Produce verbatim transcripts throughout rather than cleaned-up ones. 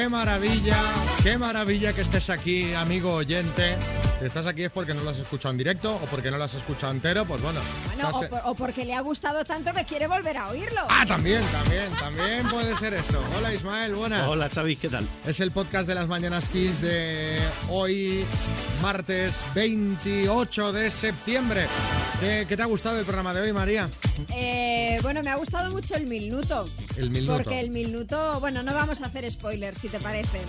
Qué maravilla, qué maravilla que estés aquí, amigo oyente. Si estás aquí es porque no lo has escuchado en directo o porque no lo has escuchado entero, pues bueno. Bueno, o, por, o porque le ha gustado tanto que quiere volver a oírlo. Ah, también, también, también puede ser eso. Hola Ismael, buenas. Hola Xavi, ¿qué tal? Es el podcast de las Mañanas Kiss de hoy, martes veintiocho de septiembre. ¿Qué, qué te ha gustado el programa de hoy, María? Eh, bueno, me ha gustado mucho el Milnuto. El Milnuto. Porque el Milnuto, bueno, no vamos a hacer spoiler, si te parece.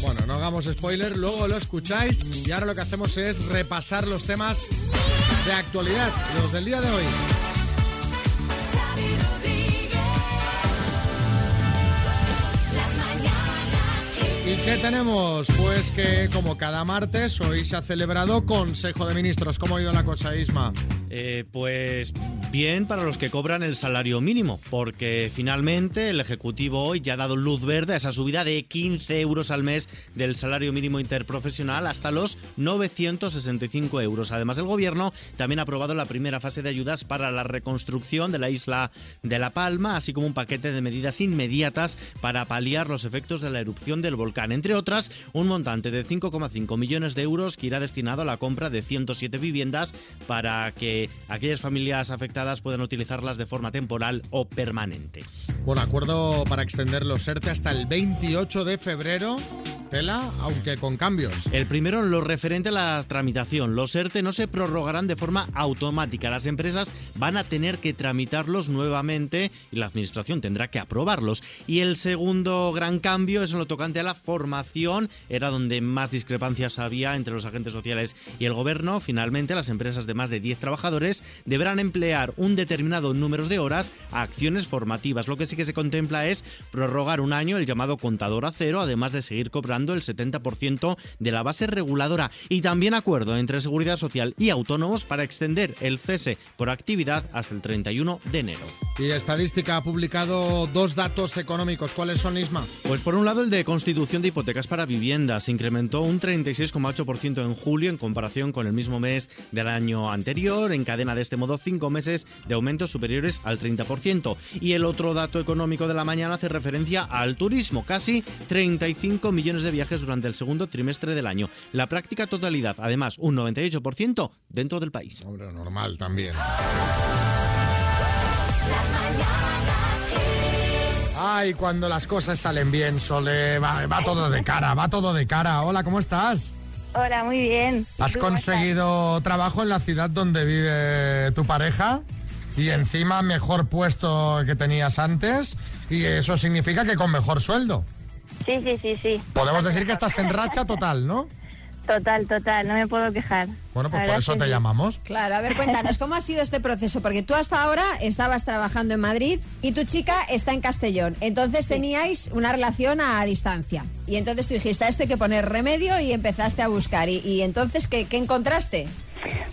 Bueno, no hagamos spoiler, luego lo escucháis y ahora lo que hacemos es repasar los temas de actualidad, los del día de hoy. ¿Y qué tenemos? Pues que, como cada martes, hoy se ha celebrado Consejo de Ministros. ¿Cómo ha ido la cosa, Isma? Eh, pues bien para los que cobran el salario mínimo, porque finalmente el Ejecutivo hoy ya ha dado luz verde a esa subida de quince euros al mes del salario mínimo interprofesional hasta los novecientos sesenta y cinco euros. Además, el Gobierno también ha aprobado la primera fase de ayudas para la reconstrucción de la isla de La Palma, así como un paquete de medidas inmediatas para paliar los efectos de la erupción del volcán. Entre otras, un montante de cinco coma cinco millones de euros que irá destinado a la compra de ciento siete viviendas para que aquellas familias afectadas puedan utilizarlas de forma temporal o permanente. Bueno, acuerdo para extender los ERTE hasta el veintiocho de febrero, tela, aunque con cambios. El primero, lo referente a la tramitación. Los ERTE no se prorrogarán de forma automática. Las empresas van a tener que tramitarlos nuevamente y la Administración tendrá que aprobarlos. Y el segundo gran cambio es en lo tocante a la formación, era donde más discrepancias había entre los agentes sociales y el Gobierno. Finalmente, las empresas de más de diez trabajadores deberán emplear un determinado número de horas a acciones formativas. Lo que sí que se contempla es prorrogar un año el llamado contador a cero, además de seguir cobrando el setenta por ciento de la base reguladora. Y también acuerdo entre Seguridad Social y autónomos para extender el cese por actividad hasta el treinta y uno de enero. Y Estadística ha publicado dos datos económicos. ¿Cuáles son, Isma? Pues por un lado, el de constitución de hipotecas para viviendas incrementó un treinta y seis coma ocho por ciento en julio en comparación con el mismo mes del año anterior, encadena de este modo cinco meses de aumentos superiores al treinta por ciento. Y el otro dato económico de la mañana hace referencia al turismo, casi treinta y cinco millones de viajes durante el segundo trimestre del año. La práctica totalidad, además, un noventa y ocho por ciento dentro del país. Hombre, normal también. Ay, cuando las cosas salen bien, Sole, va, va todo de cara, va todo de cara. Hola, ¿cómo estás? Hola, muy bien. ¿Has conseguido trabajo en la ciudad donde vive tu pareja? Y encima mejor puesto que tenías antes, y eso significa que con mejor sueldo. Sí, sí, sí, sí. Podemos decir que estás en racha total, ¿no? Total, total, no me puedo quejar. Bueno, pues por eso te llamamos. Claro, a ver, cuéntanos, ¿cómo ha sido este proceso? Porque tú hasta ahora estabas trabajando en Madrid y tu chica está en Castellón. Entonces teníais una relación a distancia. Y entonces tú dijiste, a esto hay que poner remedio y empezaste a buscar. ¿Y, y entonces ¿qué, qué encontraste?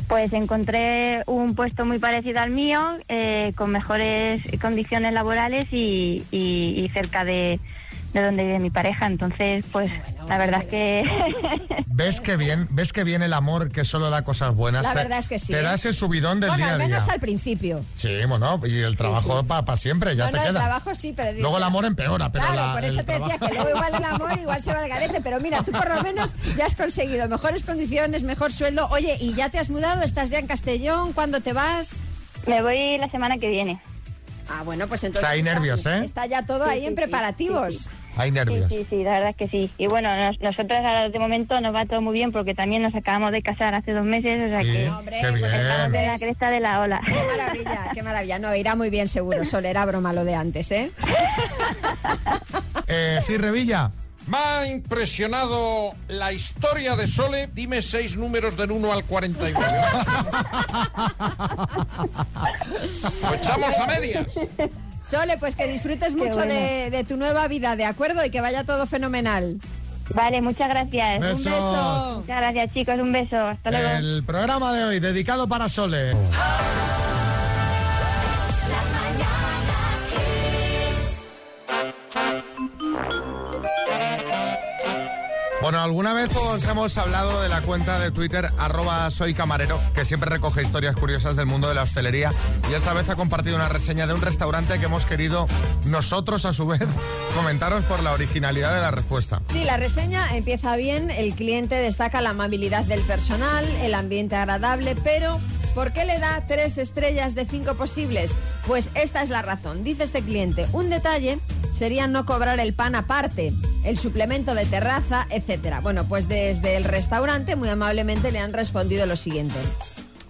Pues encontré un puesto muy parecido al mío, eh, con mejores condiciones laborales y, y, y cerca de... de donde vive mi pareja, entonces pues la verdad es que... ¿Ves que bien, ves que bien el amor que solo da cosas buenas? La verdad es que sí. Te das el subidón del bueno, día a día. Al menos día. Al principio. Sí, bueno, y el trabajo sí, sí. para pa siempre, ya no, te no, queda. No, el trabajo sí, pero... Luego dice, el amor empeora, pero Claro, la, por eso te trabajo. Decía que luego igual el amor igual se va al garete, pero mira, tú por lo menos ya has conseguido mejores condiciones, mejor sueldo. Oye, ¿y ya te has mudado? ¿Estás ya en Castellón? ¿Cuándo te vas? Me voy la semana que viene. Ah, bueno, pues entonces... O sea, hay está, nervios, ¿eh? Está ya todo sí, ahí sí, en preparativos. Sí, sí, sí. Hay nervios. Sí, sí, sí, la verdad es que sí. Y bueno, nos, nosotros ahora de momento nos va todo muy bien porque también nos acabamos de casar hace dos meses, o sea sí, que... Hombre, pues bien. Estamos de la cresta de la ola. Qué maravilla, qué maravilla. No, irá muy bien seguro, Sol, era broma lo de antes, ¿eh? eh sí, Revilla. Me ha impresionado la historia de Sole. Dime seis números del uno al cuarenta y nueve. Lo echamos a medias. Sole, pues que disfrutes mucho bueno. de, de tu nueva vida, ¿de acuerdo? Y que vaya todo fenomenal. Vale, muchas gracias. Besos. Un beso. Muchas gracias, chicos. Un beso. Hasta luego. El programa de hoy dedicado para Sole. Bueno, alguna vez os hemos hablado de la cuenta de Twitter arroba soy camarero, que siempre recoge historias curiosas del mundo de la hostelería, y esta vez ha compartido una reseña de un restaurante que hemos querido nosotros a su vez comentaros por la originalidad de la respuesta. Sí, la reseña empieza bien, el cliente destaca la amabilidad del personal, el ambiente agradable, pero ¿por qué le da tres estrellas de cinco posibles? Pues esta es la razón, dice este cliente. Un detalle sería no cobrar el pan aparte, el suplemento de terraza, etcétera. Bueno, pues desde el restaurante muy amablemente le han respondido lo siguiente.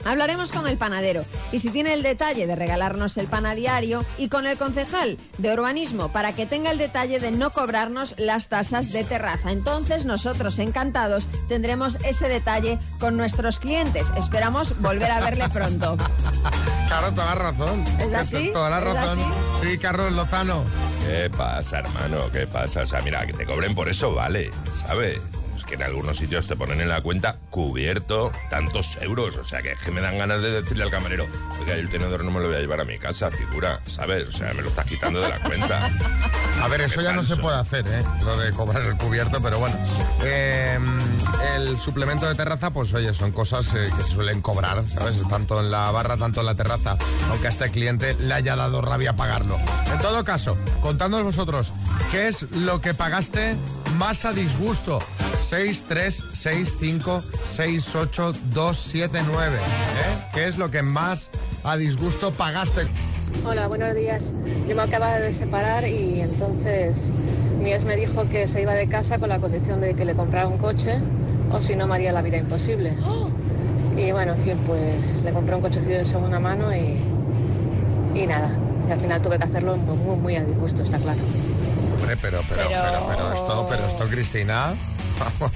Hablaremos con el panadero y si tiene el detalle de regalarnos el pan a diario, y con el concejal de urbanismo para que tenga el detalle de no cobrarnos las tasas de terraza. Entonces nosotros, encantados, tendremos ese detalle con nuestros clientes. Esperamos volver a verle pronto. Claro, toda la razón. ¿Es así? Toda la razón. Sí, Carlos Lozano. ¿Qué pasa, hermano? ¿Qué pasa? O sea, mira, que te cobren por eso, vale, ¿sabes? Que en algunos sitios te ponen en la cuenta cubierto tantos euros, o sea que, que me dan ganas de decirle al camarero, oiga, el tenedor no me lo voy a llevar a mi casa, figura, ¿sabes? O sea, me lo estás quitando de la cuenta. A ver, eso ya no se puede hacer, ¿eh? Lo de cobrar el cubierto, pero bueno. Eh, el suplemento de terraza, pues oye, son cosas eh, que se suelen cobrar, ¿sabes? Tanto en la barra, tanto en la terraza, aunque a este cliente le haya dado rabia pagarlo. En todo caso, contándonos vosotros, ¿qué es lo que pagaste más a disgusto? seis tres seis cinco seis ocho dos siete nueve. ¿Eh? ¿Qué es lo que más a disgusto pagaste? Hola, buenos días. Yo me acababa de separar y entonces mi ex me dijo que se iba de casa con la condición de que le comprara un coche o si no me haría la vida imposible. Y bueno, en fin, pues le compré un cochecillo de segunda mano y, y nada. Y al final tuve que hacerlo muy, muy a disgusto, está claro. Hombre, pero, pero, pero, pero, pero esto, pero esto, Cristina... Vamos.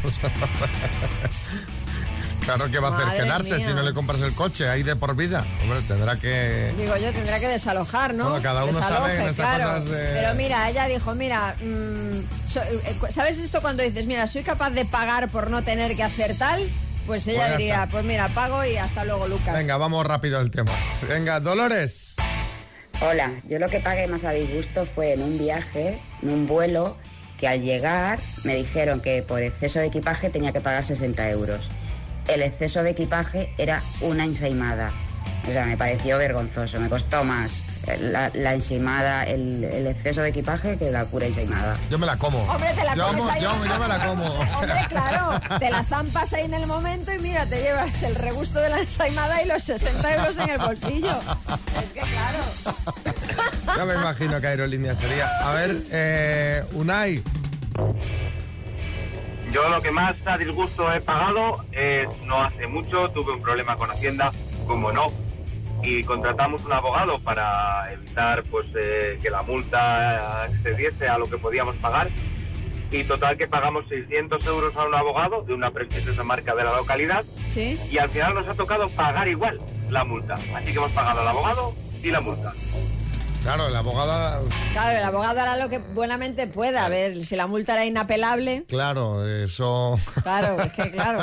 Claro que va a hacer Madre quedarse mía. Si no le compras el coche ahí de por vida. Hombre, tendrá que... Digo yo, tendrá que desalojar, ¿no? Bueno, cada uno desaloje, sabe en claro. Cosas de... Pero mira, ella dijo, mira, mmm, so, ¿sabes esto cuando dices, mira, soy capaz de pagar por no tener que hacer tal? Pues ella bueno, diría, pues mira, pago y hasta luego, Lucas. Venga, vamos rápido al tema. Venga, Dolores. Hola, yo lo que pagué más a disgusto fue en un viaje, en un vuelo, que al llegar me dijeron que por exceso de equipaje tenía que pagar sesenta euros. El exceso de equipaje era una ensaimada. O sea, me pareció vergonzoso, me costó más la, la ensaimada, el, el exceso de equipaje que la pura ensaimada. Yo me la como. Hombre, te la yo comes amo, ahí. Yo, yo me la como. O sea. Hombre, claro, te la zampas ahí en el momento y mira, te llevas el regusto de la ensaimada y los sesenta euros en el bolsillo. Es que claro... No me imagino qué aerolínea sería. A ver, eh, Unai. Yo lo que más a disgusto he pagado, eh, no hace mucho, tuve un problema con Hacienda, como no, y contratamos un abogado para evitar pues eh, que la multa excediese a lo que podíamos pagar, y total que pagamos seiscientos euros a un abogado de una prestigiosa marca de la localidad. ¿Sí? Y al final nos ha tocado pagar igual la multa, así que hemos pagado al abogado y la multa. Claro, el abogado... Claro, el abogado hará lo que buenamente pueda. A ver, si la multa era inapelable... Claro, eso... Claro, es que claro.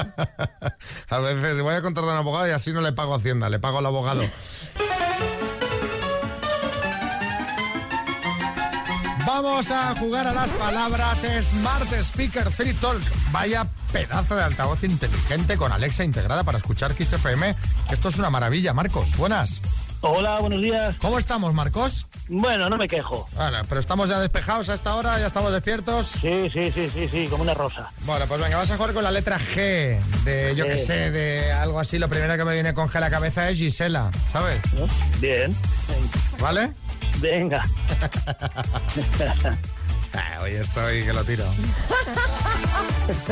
A veces voy a contratar a un abogado y así no le pago a Hacienda, le pago al abogado. Vamos a jugar a las palabras. Smart Speaker Free Talk. Vaya pedazo de altavoz inteligente con Alexa integrada para escuchar Kiss F M. Esto es una maravilla, Marcos. Buenas. Hola, buenos días. ¿Cómo estamos, Marcos? Bueno, no me quejo. Bueno, pero estamos ya despejados a esta hora, ya estamos despiertos. Sí, sí, sí, sí, sí, como una rosa. Bueno, pues venga, vas a jugar con la letra G, de yo qué sé, de algo así. Lo primero que me viene con G a la cabeza es Gisela, ¿sabes? Bien. ¿Vale? Venga. Ah, hoy estoy que lo tiro.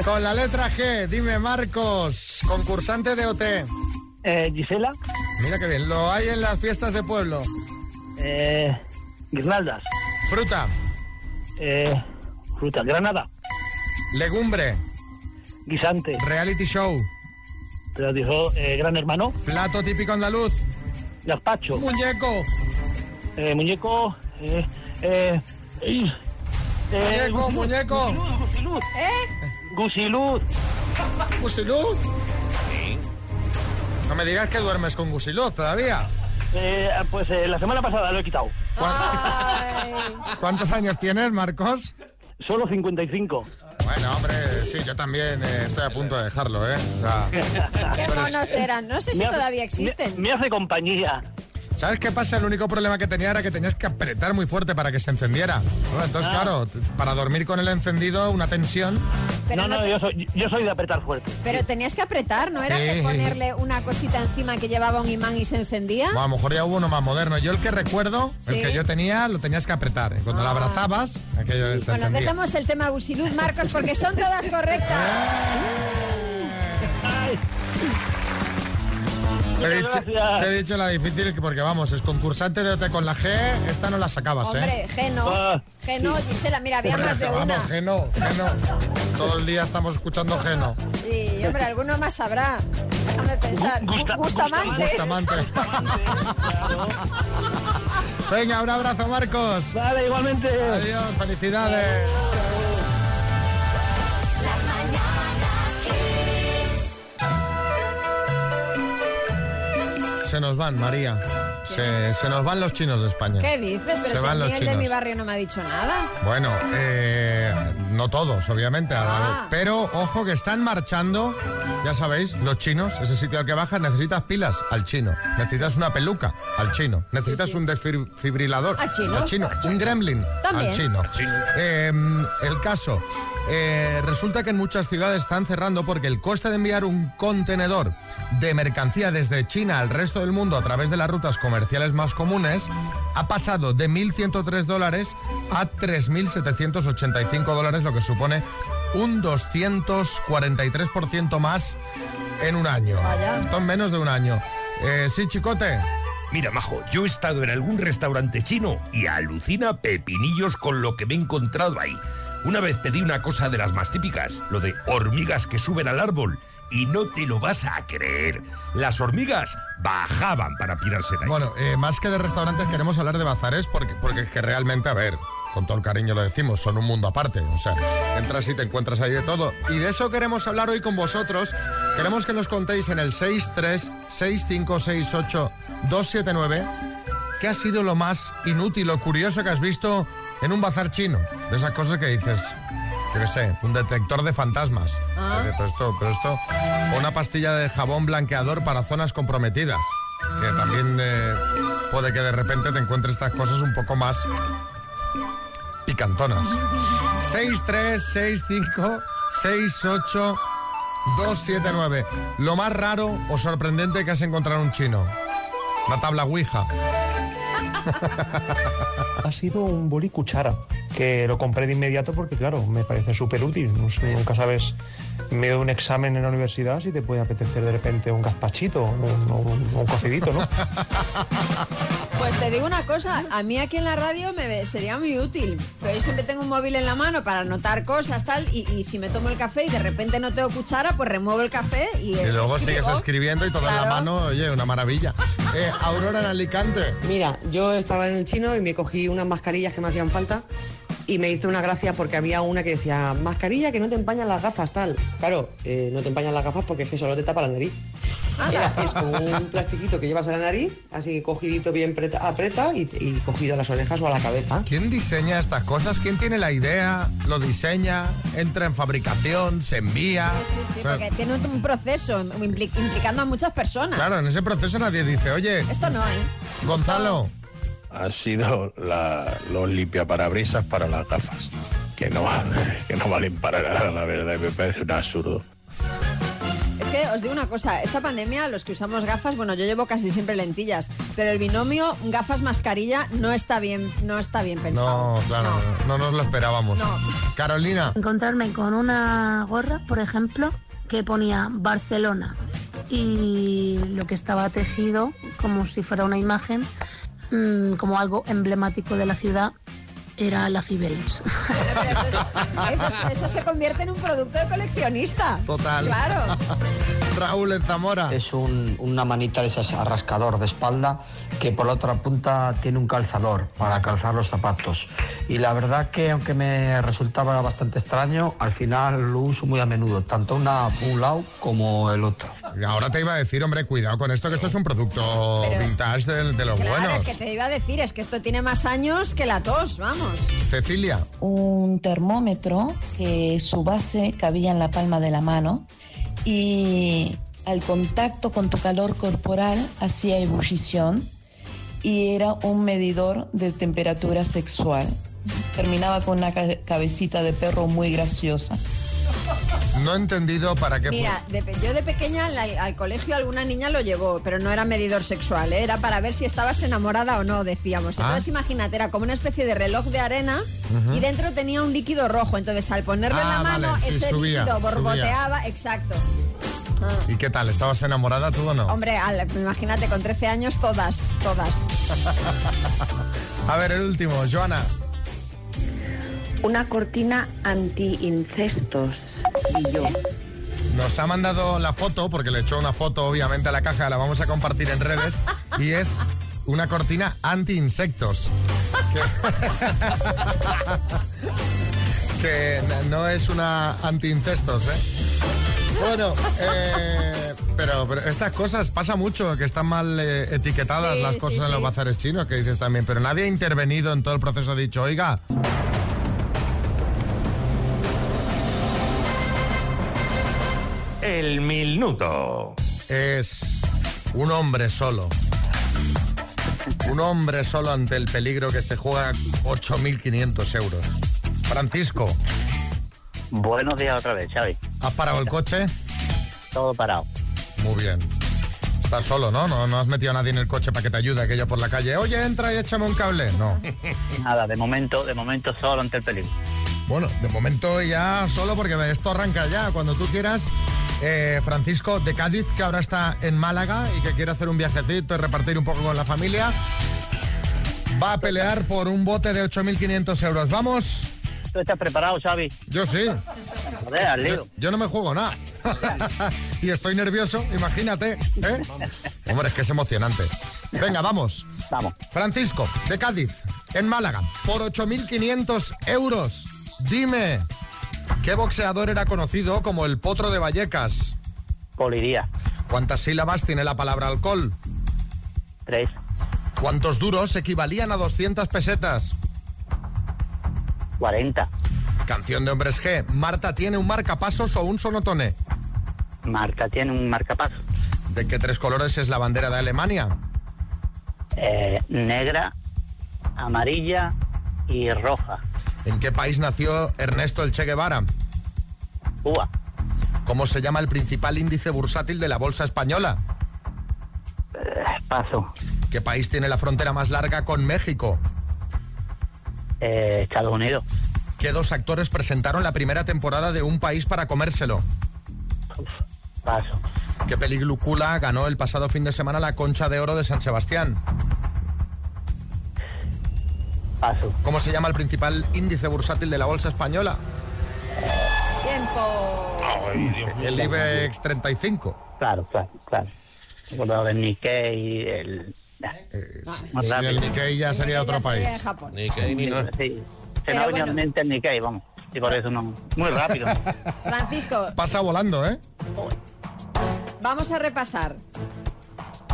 Con la letra G, dime, Marcos, concursante de O T. Eh, Gisela. Mira qué bien, lo hay en las fiestas de pueblo. Eh, guirnaldas. Fruta. Eh, fruta, granada. Legumbre. Guisante. Reality show. Te lo dijo eh, Gran Hermano. Plato típico andaluz. Gazpacho. Muñeco. Eh, muñeco. Eh, eh, eh, eh, muñeco, muñeco. Gusiluz. ¿Eh? Gusiluz. Gusiluz. No me digas que duermes con Gusiluz todavía. Eh, pues eh, la semana pasada lo he quitado. ¿Cuántos años tienes, Marcos? Solo cincuenta y cinco. Bueno, hombre, sí, yo también eh, estoy a punto de dejarlo, ¿eh? O sea, qué monos eran, no sé si hace, todavía existen. Me, me hace compañía. ¿Sabes qué pasa? El único problema que tenía era que tenías que apretar muy fuerte para que se encendiera, ¿no? Entonces, ah. claro, para dormir con el encendido, una tensión. Pero no, no, no te... yo, soy, yo soy de apretar fuerte. Pero tenías que apretar, ¿no? ¿Era sí. que ponerle una cosita encima que llevaba un imán y se encendía? Bueno, a lo mejor ya hubo uno más moderno. Yo el que recuerdo, ¿sí? el que yo tenía, lo tenías que apretar. Cuando ah. lo abrazabas, aquello sí. se bueno, encendía. Dejamos el tema Gusiluz, Marcos, porque son todas correctas. ¡Ay! Te he, dicho, te he dicho la difícil porque, vamos, es concursante de O T con la G, esta no la sacabas, hombre, ¿eh? Hombre, Geno, ah. Geno, Gisela, mira, había hombre, más de vamos, una. Geno, Geno, todo el día estamos escuchando Geno. Sí, hombre, alguno más sabrá, déjame pensar. Gusta, Bustamante. Bustamante. Bustamante, claro. Venga, un abrazo, Marcos. Vale, igualmente. Adiós, felicidades. Se nos van, María. Se, se nos van los chinos de España. ¿Qué dices? Pero si el de mi barrio no me ha dicho nada. Bueno, eh, no todos, obviamente. Ah. Pero, ojo, que están marchando, ya sabéis, los chinos, ese sitio al que bajas, necesitas pilas, al chino. Necesitas una peluca, al chino. Necesitas sí, sí. un desfibrilador, al chino. Al chino. Un gremlin, ¿también? Al chino. Eh, el caso, eh, resulta que en muchas ciudades están cerrando porque el coste de enviar un contenedor de mercancía desde China al resto del mundo a través de las rutas comerciales más comunes ha pasado de mil ciento tres dólares a tres mil setecientos ochenta y cinco dólares, lo que supone un doscientos cuarenta y tres por ciento más en un año. Vaya. Esto en menos de un año. Eh, sí, chicote. Mira, majo, yo he estado en algún restaurante chino y alucina pepinillos con lo que me he encontrado ahí. Una vez pedí una cosa de las más típicas, lo de hormigas que suben al árbol. Y no te lo vas a creer. Las hormigas bajaban para pirarse de ahí. Bueno, eh, más que de restaurantes queremos hablar de bazares porque, porque es que realmente, a ver, con todo el cariño lo decimos, son un mundo aparte. O sea, entras y te encuentras ahí de todo. Y de eso queremos hablar hoy con vosotros. Queremos que nos contéis en el seis tres seis cinco seis ocho dos siete nueve qué ha sido lo más inútil o curioso que has visto en un bazar chino. De esas cosas que dices... Yo qué sé, un detector de fantasmas. Ah. De todo esto, pero esto. O una pastilla de jabón blanqueador para zonas comprometidas. Que también eh, puede que de repente te encuentres estas cosas un poco más picantonas. seis tres seis cinco seis ocho dos siete nueve. Lo más raro o sorprendente que has encontrado en un chino. Una tabla Ouija. Ha sido un boli cuchara, que lo compré de inmediato porque, claro, me parece súper útil. No sé, nunca sabes, en medio de un examen en la universidad, si te puede apetecer de repente un gazpachito o un, un, un cocidito, ¿no? Pues te digo una cosa, a mí aquí en la radio me sería muy útil, pero yo siempre tengo un móvil en la mano para anotar cosas, tal, y, y si me tomo el café y de repente no tengo cuchara, pues remuevo el café y... Y luego escribo. Sigues escribiendo y todo claro. en la mano, oye, una maravilla. Eh, Aurora en Alicante. Mira, yo estaba en el chino y me cogí unas mascarillas que me hacían falta. Y me hizo una gracia porque había una que decía, mascarilla que no te empañan las gafas, tal. Claro, eh, no te empañan las gafas porque es que solo te tapa la nariz. Era eso, un plastiquito que llevas a la nariz, así cogidito bien preta, aprieta y, y cogido a las orejas o a la cabeza. ¿Quién diseña estas cosas? ¿Quién tiene la idea? ¿Lo diseña? ¿Entra en fabricación? ¿Se envía? Sí, sí, sí, o sea, porque tiene un proceso implic- implicando a muchas personas. Claro, en ese proceso nadie dice, oye... Esto no, ¿eh? Gonzalo... Han sido la, los limpiaparabrisas para las gafas, que no, que no valen para nada, la verdad, me parece un absurdo. Es que os digo una cosa, esta pandemia, los que usamos gafas, bueno, yo llevo casi siempre lentillas, pero el binomio gafas-mascarilla no está bien, no está bien pensado. No, claro, no, no nos lo esperábamos. No. Carolina. Encontrarme con una gorra, por ejemplo, que ponía Barcelona y lo que estaba tejido como si fuera una imagen... como algo emblemático de la ciudad era la Cibeles. Eso, eso, eso se convierte en un producto de coleccionista. Total. Claro. Raúl en Zamora. Es un, una manita de esas arrascador de espalda que por la otra punta tiene un calzador para calzar los zapatos. Y la verdad que aunque me resultaba bastante extraño, al final lo uso muy a menudo, tanto una, un lado como el otro. Ahora te iba a decir, hombre, cuidado con esto, que esto es un producto Pero, vintage de, de los claro, buenos. Es que te iba a decir, es que esto tiene más años que la tos, vamos. Cecilia. Un termómetro que su base cabía en la palma de la mano y al contacto con tu calor corporal hacía ebullición y era un medidor de temperatura sexual. Terminaba con una ca- cabecita de perro muy graciosa. No he entendido para qué... Mira, de, yo de pequeña al, al colegio alguna niña lo llevó, pero no era medidor sexual, ¿eh? Era para ver si estabas enamorada o no, decíamos. Entonces ah. imagínate, era como una especie de reloj de arena uh-huh. y dentro tenía un líquido rojo. Entonces al ponerlo ah, en la mano, vale, sí, ese subía, líquido borboteaba, subía. Exacto. Ah. ¿Y qué tal? ¿Estabas enamorada tú o no? Hombre, al, imagínate, con trece años todas, todas. A ver, el último, Joana. Una cortina anti-incestos y yo. Nos ha mandado la foto, porque le echó una foto obviamente a la caja, la vamos a compartir en redes, y es una cortina anti-insectos. Que, que no es una anti-incestos, ¿eh? Bueno, eh... Pero, pero estas cosas, pasa mucho, que están mal eh, etiquetadas sí, las cosas sí, en sí. los bazares chinos, que dices también, pero nadie ha intervenido en todo el proceso, ha dicho, oiga... El Milnuto. Es un hombre solo. Un hombre solo ante el peligro que se juega ocho mil quinientos euros. Francisco. Buenos días otra vez, Xavi. ¿Has parado el coche? Todo parado. Muy bien. Estás solo, ¿no? ¿no? No has metido a nadie en el coche para que te ayude aquello por la calle. Oye, entra y échame un cable. No. Nada, de momento, de momento solo ante el peligro. Bueno, de momento ya solo porque esto arranca ya. Cuando tú quieras... Eh, Francisco de Cádiz, que ahora está en Málaga y que quiere hacer un viajecito y repartir un poco con la familia, va a pelear por un bote de ocho mil quinientos euros. ¿Vamos? ¿Tú estás preparado, Xavi? Yo sí. Joder, al lío. Yo, yo no me juego nada. Y estoy nervioso, imagínate, ¿eh? Hombre, es que es emocionante. Venga, vamos. Vamos. Francisco de Cádiz, en Málaga, por ocho mil quinientos euros. Dime... ¿Qué boxeador era conocido como el Potro de Vallecas? Poliría. ¿Cuántas sílabas tiene la palabra alcohol? Tres. ¿Cuántos duros equivalían a doscientas pesetas? Cuarenta. Canción de Hombres G. ¿Marta tiene un marcapasos o un sonotone? Marta tiene un marcapasos. ¿De qué tres colores es la bandera de Alemania? Eh, negra, amarilla y roja. ¿En qué país nació Ernesto el Che Guevara? Cuba. ¿Cómo se llama el principal índice bursátil de la bolsa española? Eh, paso. ¿Qué país tiene la frontera más larga con México? Eh, Estados Unidos. ¿Qué dos actores presentaron la primera temporada de Un País para Comérselo? Uf, paso. ¿Qué película ganó el pasado fin de semana la Concha de Oro de San Sebastián? Paso. ¿Cómo se llama el principal índice bursátil de la bolsa española? Tiempo. Ay, Dios mío. El I B E X treinta y cinco. Claro, claro, claro. El Nikkei, el... Eh, sí, el Nikkei ya sería otro país. Nikkei, no. Sí. Se me ha venido a mente el Nikkei, vamos. Y por eso no... Muy rápido. Francisco. Pasa volando, ¿eh? Vamos a repasar.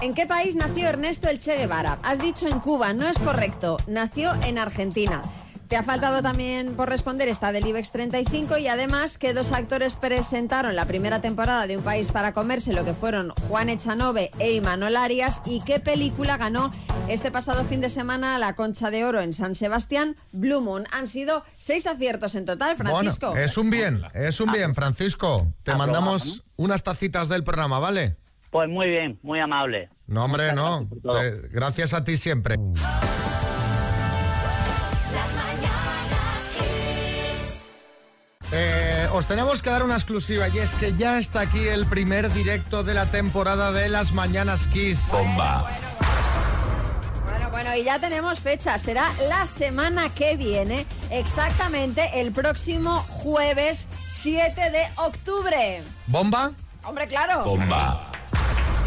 ¿En qué país nació Ernesto el Che Guevara? Has dicho en Cuba, no es correcto. Nació en Argentina. Te ha faltado también por responder esta del I B E X treinta y cinco y además que dos actores presentaron la primera temporada de Un País para Comérselo, que fueron Juan Echanove e Imanol Arias, y qué película ganó este pasado fin de semana la Concha de Oro en San Sebastián, Blue Moon. Han sido seis aciertos en total, Francisco. Bueno, es un bien, es un bien, Francisco. Te mandamos unas tacitas del programa, ¿vale? Pues muy bien, muy amable. No, hombre, no. Eh, gracias a ti siempre. Eh, os tenemos que dar una exclusiva y es que ya está aquí el primer directo de la temporada de Las Mañanas Kiss. ¡Bomba! Bueno, y ya tenemos fecha, será la semana que viene, exactamente el próximo jueves siete de octubre. ¿Bomba? Hombre, claro. Bomba.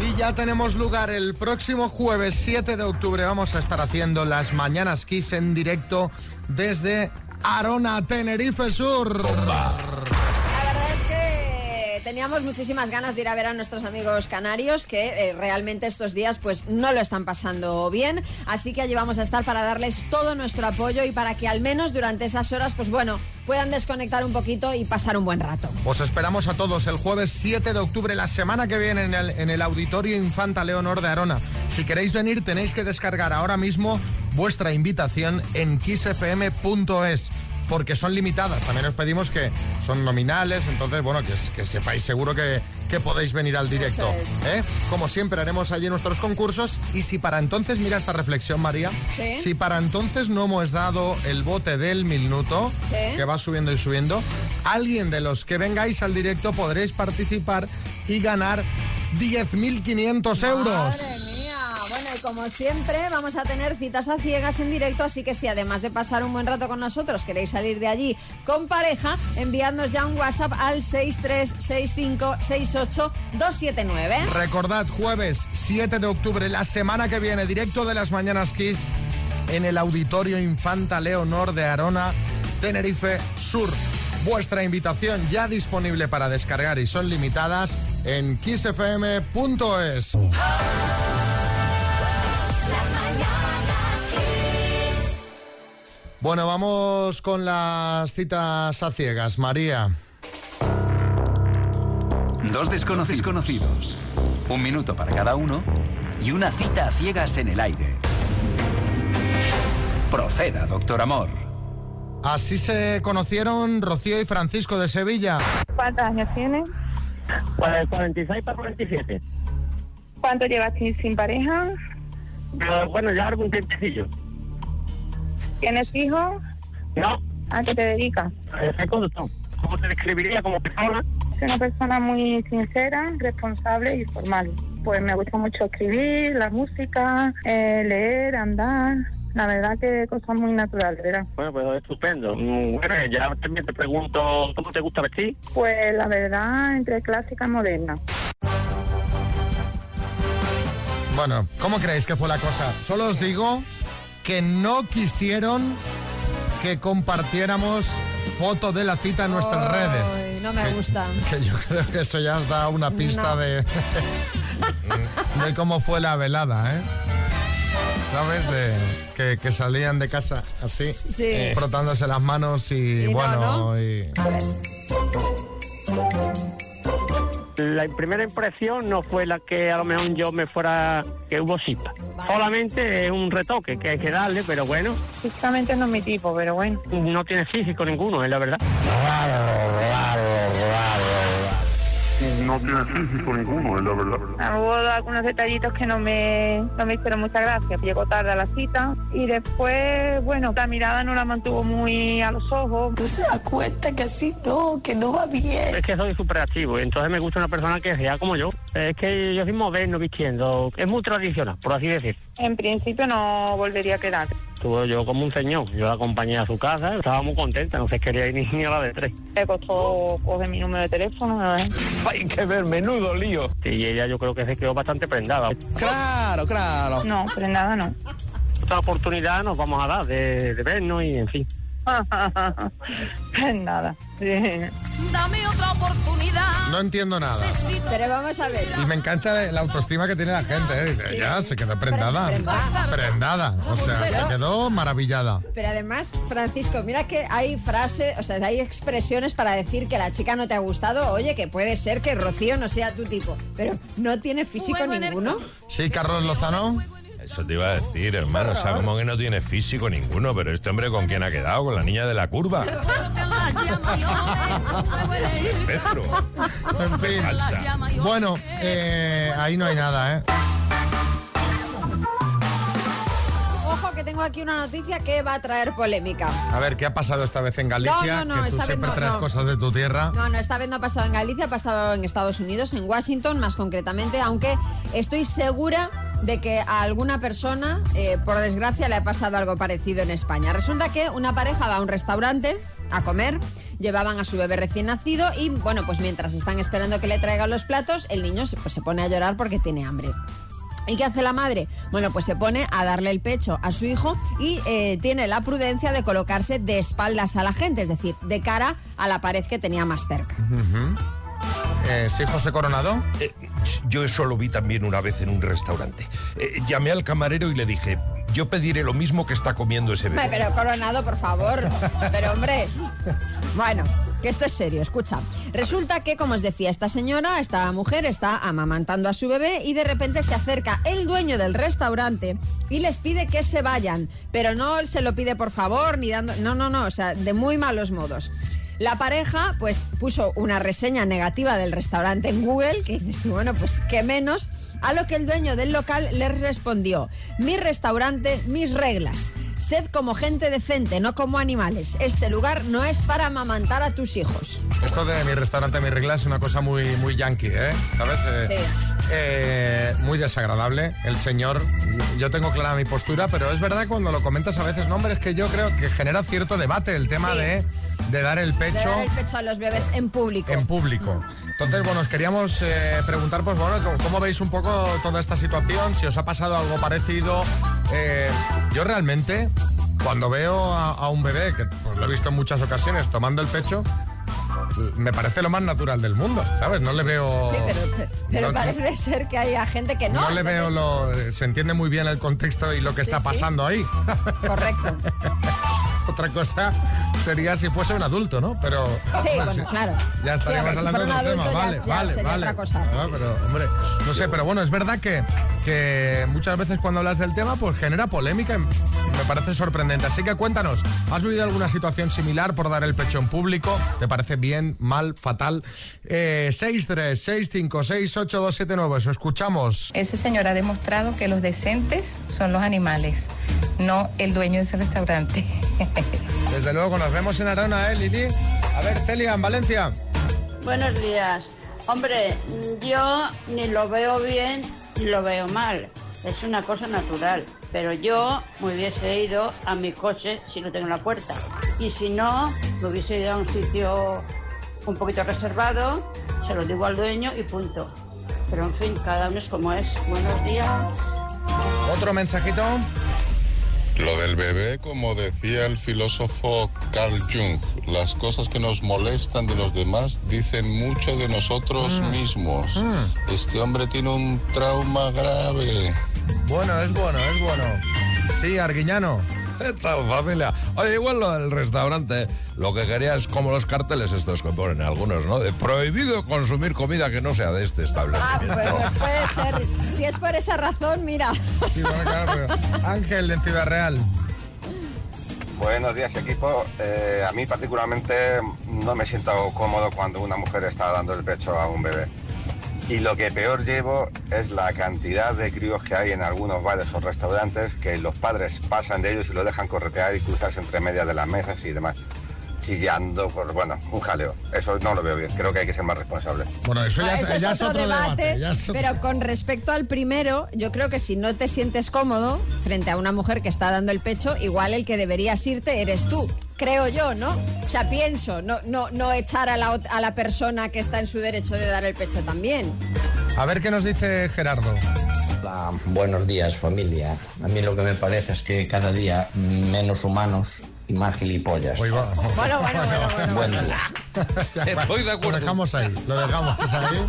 Y ya tenemos lugar el próximo jueves siete de octubre. Vamos a estar haciendo las Mañanas Kiss en directo desde Arona, Tenerife Sur. Bomba. La verdad es que teníamos muchísimas ganas de ir a ver a nuestros amigos canarios, que eh, realmente estos días pues no lo están pasando bien. Así que allí vamos a estar para darles todo nuestro apoyo y para que al menos durante esas horas, pues bueno, puedan desconectar un poquito y pasar un buen rato. Os esperamos a todos el jueves siete de octubre, la semana que viene, en el, en el Auditorio Infanta Leonor de Arona. Si queréis venir, tenéis que descargar ahora mismo vuestra invitación en kiss f m punto es, porque son limitadas. También os pedimos que son nominales, entonces, bueno, que, que sepáis seguro que, que podéis venir al directo. ¿Eh? Como siempre, haremos allí nuestros concursos. Y si para entonces, mira esta reflexión, María, ¿sí?, si para entonces no hemos dado el bote del Milnuto, ¿sí?, que va subiendo y subiendo, alguien de los que vengáis al directo podréis participar y ganar diez mil quinientos euros. ¡Madre mía! Bueno, y como siempre, vamos a tener citas a ciegas en directo, así que si además de pasar un buen rato con nosotros queréis salir de allí con pareja, enviadnos ya un WhatsApp al seis tres seis cinco seis ocho dos siete nueve. Recordad, jueves siete de octubre, la semana que viene, directo de las Mañanas Kiss en el Auditorio Infanta Leonor de Arona, Tenerife Sur. Vuestra invitación ya disponible para descargar y son limitadas en kiss f m punto es. Bueno, vamos con las citas a ciegas, María. Dos desconocidos conocidos, un minuto para cada uno y una cita a ciegas en el aire. Proceda, doctor Amor. Así se conocieron Rocío y Francisco de Sevilla. ¿Cuántos años tienes? cuarenta y seis para cuarenta y siete. ¿Cuánto llevas sin pareja? Pero, bueno, ya algún tiempecillo. ¿Tienes hijos? No. ¿A qué te dedicas? Soy conductor. ¿Cómo te describiría como persona? Soy una persona muy sincera, responsable y formal. Pues me gusta mucho escribir, la música, eh, leer, andar. La verdad que cosas muy naturales, ¿verdad? Bueno, pues estupendo. Bueno, ya también te pregunto, ¿cómo te gusta vestir? Pues la verdad, entre clásica y moderna. Bueno, ¿cómo creéis que fue la cosa? Solo os digo que no quisieron que compartiéramos foto de la cita en nuestras oh, redes. No me que, gusta. Que yo creo que eso ya os da una pista no. de, de cómo fue la velada, ¿eh? ¿Sabes? De, que, que salían de casa así, sí, frotándose las manos y, y bueno... No, ¿no? Y... La primera impresión no fue la que a lo mejor yo me fuera, que hubo cita. Vale. Solamente es un retoque que hay que darle, pero bueno. Justamente no es mi tipo, pero bueno. No tiene físico ninguno, es la verdad. No tiene físico ninguno, es la verdad. Ah, hubo algunos detallitos que no me, no me hicieron mucha gracia. Llegó tarde a la cita y después, bueno, la mirada no la mantuvo muy a los ojos. ¿Tú se das cuenta que así no, que no va bien? Es que soy súper activo, entonces me gusta una persona que sea como yo. Es que yo soy moderno vistiendo, es muy tradicional, por así decir. En principio no volvería a quedar. Estuve yo como un señor, yo la acompañé a su casa, estaba muy contenta, no se quería ir ni a la de tres. Me costó coger mi número de teléfono, ¿verdad? Hay que ver, menudo lío. Y ella yo creo que se quedó bastante prendada. Claro, claro. No, prendada no. Otra oportunidad nos vamos a dar de, de vernos y en fin. Nada. Dame otra oportunidad. No entiendo nada. Pero vamos a ver. Y me encanta la autoestima que tiene la gente, ¿eh? Dice, sí, ya, sí, se quedó prendada. Prendada. Prendada. O sea, pero, se quedó maravillada. Pero además, Francisco, mira que hay frases, o sea, hay expresiones para decir que la chica no te ha gustado. Oye, que puede ser que Rocío no sea tu tipo, pero no tiene físico ninguno. Sí, Carlos Lozano. Eso te iba a decir, hermano, o sea, como que no tiene físico ninguno, pero este hombre ¿con quién ha quedado? Con la niña de la curva. Pedro. En fin. Bueno, eh, ahí no hay nada, ¿eh? Ojo, que tengo aquí una noticia que va a traer polémica. A ver, ¿qué ha pasado esta vez en Galicia? No, no, no, que tú siempre no, traes no. cosas de tu tierra. No, no, esta vez no ha pasado en Galicia, ha pasado en Estados Unidos, en Washington más concretamente, aunque estoy segura de que a alguna persona, eh, por desgracia, le ha pasado algo parecido en España. Resulta que una pareja va a un restaurante a comer llevaban a su bebé recién nacido y, bueno, pues mientras están esperando que le traigan los platos, el niño pues, se pone a llorar porque tiene hambre. ¿Y qué hace la madre? Bueno, pues se pone a darle el pecho a su hijo y eh, tiene la prudencia de colocarse de espaldas a la gente, es decir, de cara a la pared que tenía más cerca. Uh-huh. Eh, ¿Sí, José Coronado? Eh, yo eso lo vi también una vez en un restaurante. Eh, llamé al camarero y le dije, yo pediré lo mismo que está comiendo ese bebé. Pero Coronado, por favor. Pero hombre, bueno, que esto es serio, escucha. Resulta que, como os decía, esta señora, esta mujer está amamantando a su bebé y de repente se acerca el dueño del restaurante y les pide que se vayan. Pero no se lo pide por favor, ni dando... No, no, no, o sea, de muy malos modos. La pareja, pues, puso una reseña negativa del restaurante en Google, que dices, bueno, pues, ¿qué menos? A lo que el dueño del local les respondió, mi restaurante, mis reglas. Sed como gente decente, no como animales. Este lugar no es para amamantar a tus hijos. Esto de mi restaurante, mis reglas es una cosa muy, muy yankee, ¿eh? ¿Sabes? Eh, sí. Eh, muy desagradable. El señor, yo tengo clara mi postura, pero es verdad cuando lo comentas a veces, no, hombre, es que yo creo que genera cierto debate el tema sí. de, de dar el pecho. De dar el pecho a los bebés en público. En público. Entonces, bueno, os queríamos eh, preguntar, pues bueno, ¿cómo veis un poco toda esta situación? Si os ha pasado algo parecido. Eh, yo realmente, cuando veo a, a un bebé, que pues, lo he visto en muchas ocasiones, tomando el pecho, me parece lo más natural del mundo, ¿sabes? No le veo... Sí, pero, pero no, parece ser que hay gente que no. No le veo lo... Se entiende muy bien el contexto y lo que sí, está pasando sí. ahí. Correcto. Otra cosa sería si fuese un adulto, ¿no? Pero... Sí, bueno, sí, claro. Ya estaríamos sí, hablando de un tema. Vale, ya, ya vale, sería vale. Otra cosa. No, pero, hombre, no sé, pero bueno, es verdad que, que muchas veces cuando hablas del tema, pues genera polémica. Me parece sorprendente. Así que cuéntanos, ¿has vivido alguna situación similar por dar el pecho en público? ¿Te parece bien, mal, fatal? Eh, seis tres seis cinco seis ocho dos siete nueve, eso escuchamos. Ese señor ha demostrado que los decentes son los animales, no el dueño de ese restaurante. Desde luego, nos vemos en Arona, ¿eh, Lili? A ver, Celia, en Valencia. Buenos días. Hombre, yo ni lo veo bien ni lo veo mal. Es una cosa natural, pero yo me hubiese ido a mi coche si no tengo la puerta. Y si no, me hubiese ido a un sitio un poquito reservado, se lo digo al dueño y punto. Pero en fin, cada uno es como es. Buenos días. Otro mensajito. Lo del bebé, como decía el filósofo Carl Jung, las cosas que nos molestan de los demás dicen mucho de nosotros mm. mismos. Mm. Este hombre tiene un trauma grave. Bueno, es bueno, es bueno. Sí, Arguiñano. ¿Qué tal, familia? Oye, igual lo del restaurante, lo que quería es como los carteles estos que ponen algunos, ¿no? De prohibido consumir comida que no sea de este establecimiento. Ah, pues puede ser. Si es por esa razón, mira. Sí, bueno, claro. Ángel, de Ciudad Real. Buenos días, equipo. Eh, a mí particularmente no me siento cómodo cuando una mujer está dando el pecho a un bebé. Y lo que peor llevo es la cantidad de críos que hay en algunos bares o restaurantes que los padres pasan de ellos y lo dejan corretear y cruzarse entre medias de las mesas y demás, chillando, por, bueno, un jaleo. Eso no lo veo bien, creo que hay que ser más responsable. Bueno, eso ya, ah, eso es, ya es otro, otro debate, debate ya es otro... Pero con respecto al primero, yo creo que si no te sientes cómodo frente a una mujer que está dando el pecho, igual el que deberías irte eres tú. Creo yo, ¿no? O sea, pienso, no, no, no echar a la, a la persona que está en su derecho de dar el pecho también. A ver qué nos dice Gerardo. Hola, buenos días, familia. A mí lo que me parece es que cada día menos humanos y más gilipollas. Bueno, bueno, bueno, bueno. bueno, bueno, bueno. bueno. Estoy de acuerdo. Lo dejamos ahí, lo dejamos ahí.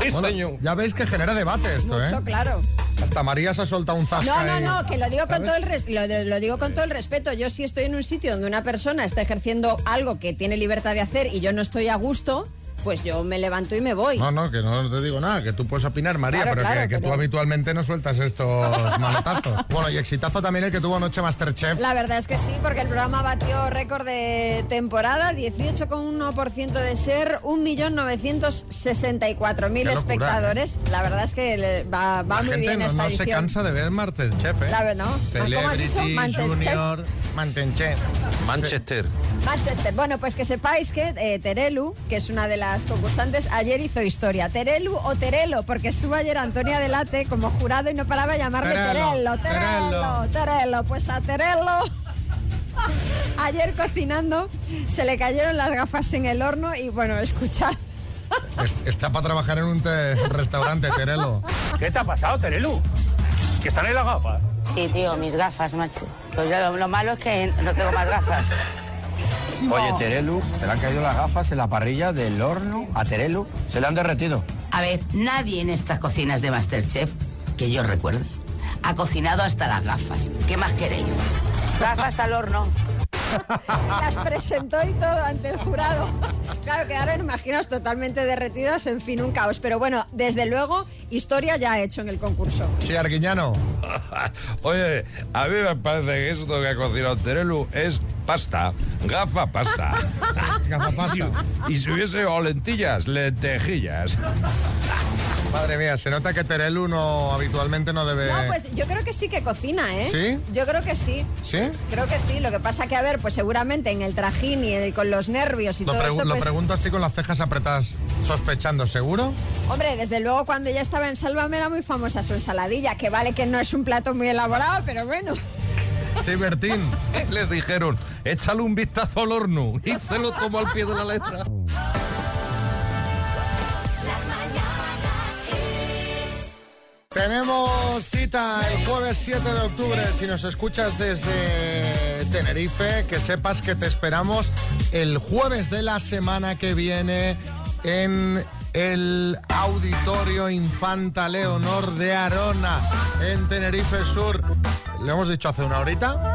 Sí, bueno, señor. Ya veis que genera debate esto, Mucho, ¿eh? Mucho, claro. Hasta María se ha soltado un zasca. No, no, no, que lo digo, con todo, el res- lo, lo digo con todo el respeto. Yo si estoy en un sitio donde una persona está ejerciendo algo que tiene libertad de hacer y yo no estoy a gusto, pues yo me levanto y me voy. No, no, que no te digo nada, que tú puedes opinar, María, claro, pero claro, que, que pero... tú habitualmente no sueltas estos maletazos. Bueno, y exitazo también el que tuvo anoche Masterchef. La verdad es que sí, porque el programa batió récord de temporada, dieciocho coma uno por ciento de ser, un millón novecientos sesenta y cuatro mil espectadores. La verdad es que va, va muy bien no, esta no edición. La gente no se cansa de ver Masterchef, ¿eh? La verdad, ¿no? Celebrity, Junior, Masterchef. Manchester. Manchester. Bueno, pues que sepáis que eh, Terelu, que es una de las Las concursantes, ayer hizo historia. Terelu o Terelo, porque estuvo ayer Antonia Delate como jurado y no paraba de llamarle Terelo, Terelo, Terelo, Terelo, Terelo. Pues a Terelo Ayer cocinando se le cayeron las gafas en el horno y bueno, escuchad. Está para trabajar en un te restaurante, Terelu. ¿Qué te ha pasado, Terelu? ¿Que están ahí las gafas? Sí, tío, mis gafas, macho. Pero lo, lo malo es que no tengo más gafas. No. Oye, Terelu, se le han caído las gafas en la parrilla del horno a Terelu. Se le han derretido. A ver, nadie en estas cocinas de Masterchef, que yo recuerde, ha cocinado hasta las gafas. ¿Qué más queréis? Gafas al horno. Las presentó y todo ante el jurado. Claro, quedaron, imaginas, totalmente derretidas, en fin, un caos. Pero bueno, desde luego, historia ya he hecho en el concurso. Sí, Arguiñano. Oye, a mí me parece que esto que ha cocinado Terelu es pasta, gafa pasta. Gafa pasta. Y si hubiese o lentillas, lentejillas. Madre mía, se nota que Terelu no, habitualmente no debe... No, pues yo creo que sí que cocina, ¿eh? ¿Sí? Yo creo que sí. ¿Sí? Creo que sí, lo que pasa que, a ver, pues seguramente en el trajín y el, con los nervios y lo todo esto... Lo pues... pregunto así con las cejas apretadas, sospechando, ¿seguro? Hombre, desde luego cuando ella estaba en Sálvame era muy famosa su ensaladilla, que vale que no es un plato muy elaborado, pero bueno... Sí, Bertín, les dijeron, échale un vistazo al horno y se lo tomó al pie de la letra. Tenemos cita el jueves siete de octubre. Si nos escuchas desde Tenerife, que sepas que te esperamos el jueves de la semana que viene en el Auditorio Infanta Leonor de Arona, en Tenerife Sur. Lo hemos dicho hace una horita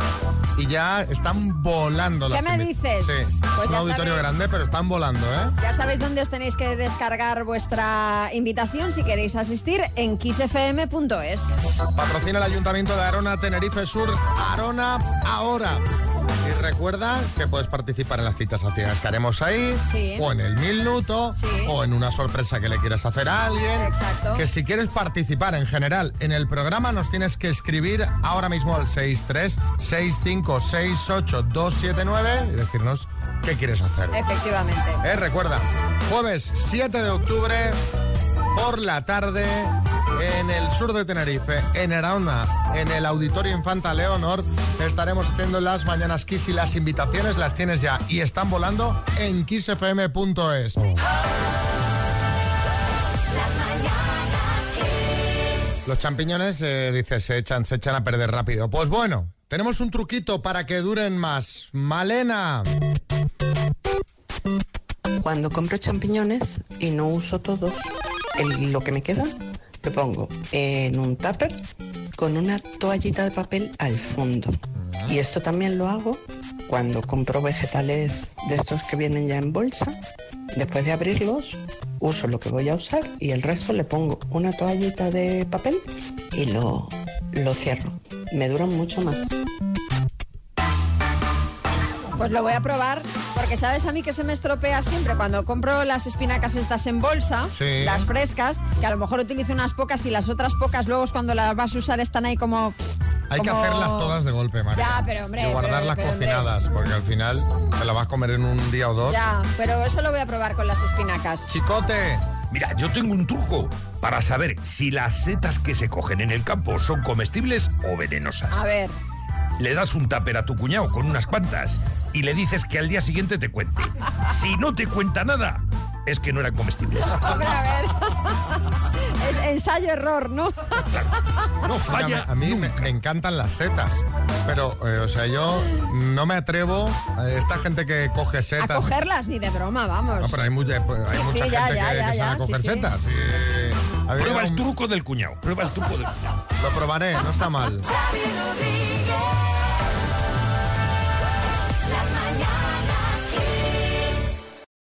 y ya están volando las... ¿Qué me dices? Sí, pues es un auditorio sabéis, grande, pero están volando, ¿eh? Ya sabéis dónde os tenéis que descargar vuestra invitación si queréis asistir, en kiss f m punto es. Patrocina el Ayuntamiento de Arona, Tenerife Sur. Arona ahora. Y recuerda que puedes participar en las citas a ciegas que haremos ahí, sí, o en el Milnuto, sí, o en una sorpresa que le quieras hacer a alguien. Exacto. Que si quieres participar en general en el programa nos tienes que escribir ahora mismo al seis tres seis cinco seis ocho dos siete nueve y decirnos qué quieres hacer. Efectivamente. Eh, recuerda, jueves siete de octubre por la tarde en el sur de Tenerife, en Arona, en el Auditorio Infanta Leonor, estaremos haciendo las Mañanas Kiss y las invitaciones las tienes ya y están volando en kiss f m punto es. Los champiñones, eh, dice, se echan, se echan a perder rápido. Pues bueno, tenemos un truquito para que duren más. Malena. Cuando compro champiñones y no uso todos, el, lo que me queda... Lo pongo en un tupper con una toallita de papel al fondo. Uh-huh. Y esto también lo hago cuando compro vegetales de estos que vienen ya en bolsa. Después de abrirlos, uso lo que voy a usar y el resto le pongo una toallita de papel y lo, lo cierro. Me duran mucho más. Pues lo voy a probar, porque sabes a mí que se me estropea siempre cuando compro las espinacas estas en bolsa, sí, las frescas, que a lo mejor utilizo unas pocas y las otras pocas luego cuando las vas a usar están ahí como... Hay como... que hacerlas todas de golpe, María. Ya, pero hombre... Y guardarlas pero, pero, cocinadas, pero, porque al final te las vas a comer en un día o dos. Ya, pero eso lo voy a probar con las espinacas. ¡Chicote! Mira, yo tengo un truco para saber si las setas que se cogen en el campo son comestibles o venenosas. A ver... Le das un tupper a tu cuñado con unas cuantas y le dices que al día siguiente te cuente. Si no te cuenta nada, es que no eran comestibles. Hombre, a ver. Es ensayo-error, ¿no? Claro. No falla. A mí me, me encantan las setas, pero, eh, o sea, yo no me atrevo a esta gente que coge setas. A cogerlas ni de broma, vamos. No, pero hay mucha, hay sí, mucha sí, ya, gente ya, que, ya, que ya, sabe ya, coger sí, setas. Sí. Y... Prueba un... el truco del cuñado, prueba el truco del cuñado. Lo probaré, no está mal.